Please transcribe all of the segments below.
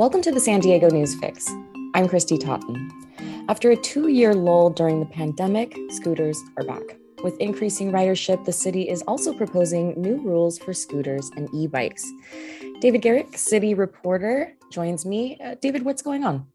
Welcome to the San Diego News Fix. I'm Christy Totten. After a 2-year lull during the pandemic, scooters are back. With increasing ridership, the city is also proposing new rules for scooters and e-bikes. David Garrick, city reporter, joins me. David, what's going on?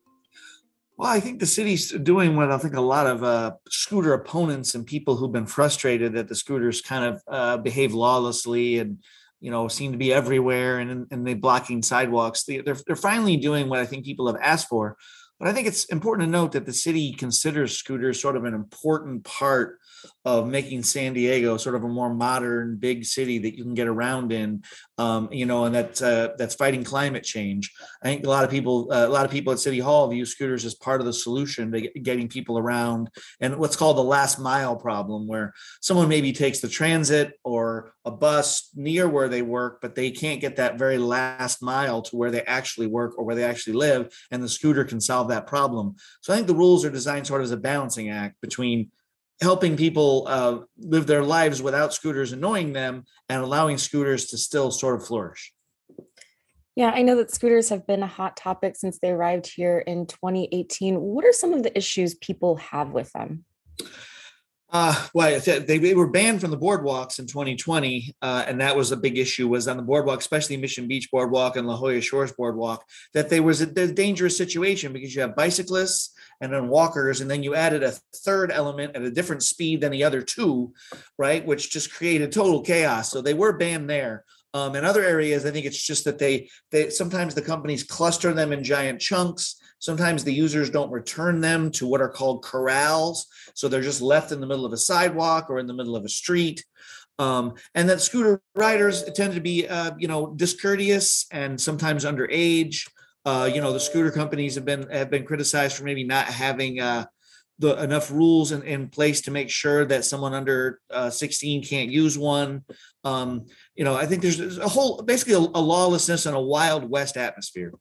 Well, I think the city's doing what I think a lot of scooter opponents and people who've been frustrated that the scooters kind of behave lawlessly and, you know, seem to be everywhere and they're blocking sidewalks. They're finally doing what I think people have asked for. But I think it's important to note that the city considers scooters sort of an important part of making San Diego sort of a more modern, big city that you can get around in, and that's fighting climate change. I think a lot of people at City Hall view scooters as part of the solution to getting people around and what's called the last mile problem, where someone maybe takes the transit or a bus near where they work, but they can't get that very last mile to where they actually work or where they actually live, and the scooter can solve that problem. So I think the rules are designed sort of as a balancing act between helping people live their lives without scooters annoying them and allowing scooters to still sort of flourish. Yeah, I know that scooters have been a hot topic since they arrived here in 2018. What are some of the issues people have with them? Well, they were banned from the boardwalks in 2020, and that was a big issue. Was on the boardwalk, especially Mission Beach boardwalk and La Jolla Shores boardwalk, that there was a dangerous situation because you have bicyclists and then walkers, and then you added a third element at a different speed than the other two, right, which just created total chaos. So they were banned there. In other areas, I think it's just that they sometimes the companies cluster them in giant chunks. Sometimes the users don't return them to what are called corrals. So they're just left in the middle of a sidewalk or in the middle of a street. And that scooter riders tend to be, discourteous and sometimes underage. The scooter companies have been criticized for maybe not having enough rules in place to make sure that someone under 16 can't use one. I think there's basically a lawlessness and a Wild West atmosphere.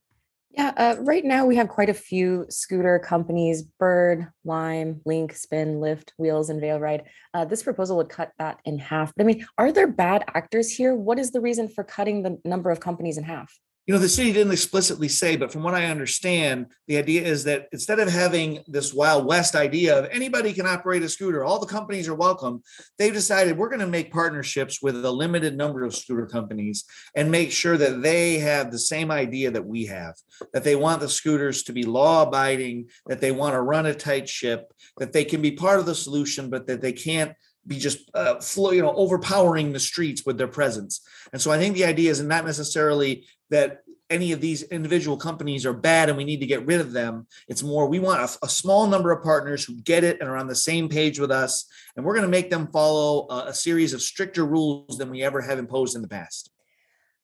Yeah. Right now we have quite a few scooter companies: Bird, Lime, Link, Spin, Lyft, Wheels, and Veo Ride. This proposal would cut that in half. But I mean, are there bad actors here? What is the reason for cutting the number of companies in half? The city didn't explicitly say, but from what I understand, the idea is that instead of having this Wild West idea of anybody can operate a scooter, all the companies are welcome, they've decided we're going to make partnerships with a limited number of scooter companies and make sure that they have the same idea that we have, that they want the scooters to be law-abiding, that they want to run a tight ship, that they can be part of the solution, but that they can't be just overpowering the streets with their presence. And so I think the idea is not necessarily that any of these individual companies are bad and we need to get rid of them. It's more, we want a small number of partners who get it and are on the same page with us. And we're going to make them follow a series of stricter rules than we ever have imposed in the past.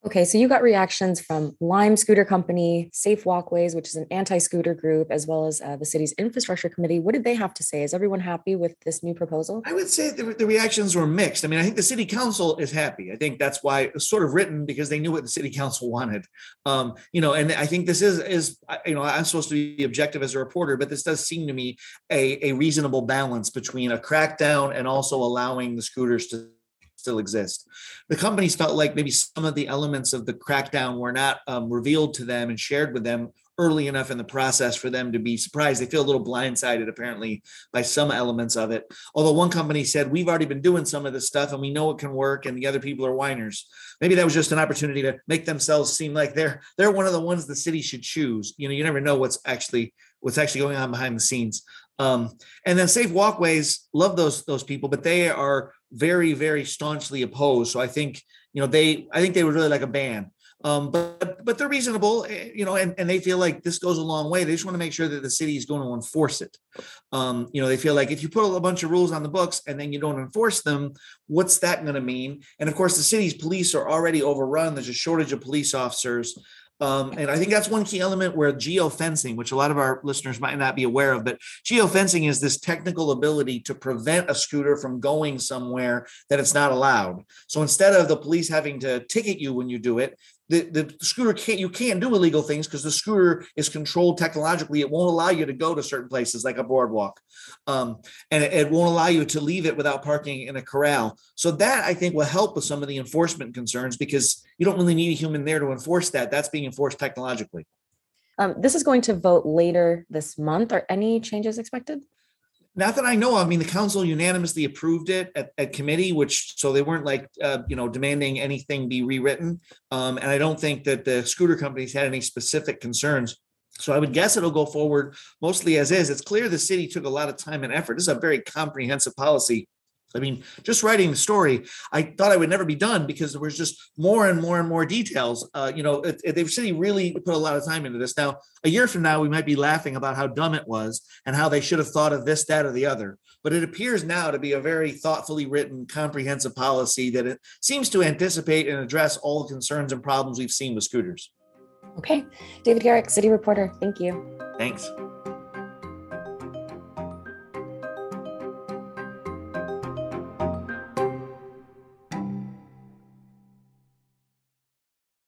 Okay, so you got reactions from Lime Scooter Company, Safe Walkways, which is an anti-scooter group, as well as the city's infrastructure committee. What did they have to say? Is everyone happy with this new proposal? I would say the reactions were mixed. I mean, I think the city council is happy. I think that's why it was sort of written, because they knew what the city council wanted. And I think this is I'm supposed to be objective as a reporter, but this does seem to me a reasonable balance between a crackdown and also allowing the scooters to still exist. The companies felt like maybe some of the elements of the crackdown were not revealed to them and shared with them early enough in the process for them to be surprised. They feel a little blindsided, apparently, by some elements of it. Although one company said, we've already been doing some of this stuff and we know it can work, and the other people are whiners. Maybe that was just an opportunity to make themselves seem like they're one of the ones the city should choose. You never know what's actually going on behind the scenes. And then Safe Walkways, love those people, but they are very, very staunchly opposed. So I think, they would really like a ban. But they're reasonable, and they feel like this goes a long way. They just want to make sure that the city is going to enforce it. They feel like if you put a bunch of rules on the books and then you don't enforce them, what's that going to mean? And of course, the city's police are already overrun. There's a shortage of police officers. And I think that's one key element where geofencing, which a lot of our listeners might not be aware of, but geofencing is this technical ability to prevent a scooter from going somewhere that it's not allowed. So instead of the police having to ticket you when you do it, the scooter you can't do illegal things because the scooter is controlled technologically. It won't allow you to go to certain places like a boardwalk. And it won't allow you to leave it without parking in a corral. So that I think will help with some of the enforcement concerns because you don't really need a human there to enforce that. That's being enforced technologically. This is going to vote later this month. Are any changes expected? Not that I know of. I mean, the council unanimously approved it at committee, which so they weren't like, demanding anything be rewritten. And I don't think that the scooter companies had any specific concerns. So I would guess it'll go forward mostly as is. It's clear the city took a lot of time and effort. This is a very comprehensive policy. I mean, just writing the story, I thought I would never be done because there was just more and more and more details. The city really put a lot of time into this. Now, a year from now, we might be laughing about how dumb it was and how they should have thought of this, that, or the other. But it appears now to be a very thoughtfully written, comprehensive policy that it seems to anticipate and address all the concerns and problems we've seen with scooters. Okay. David Garrick, City Reporter. Thank you. Thanks.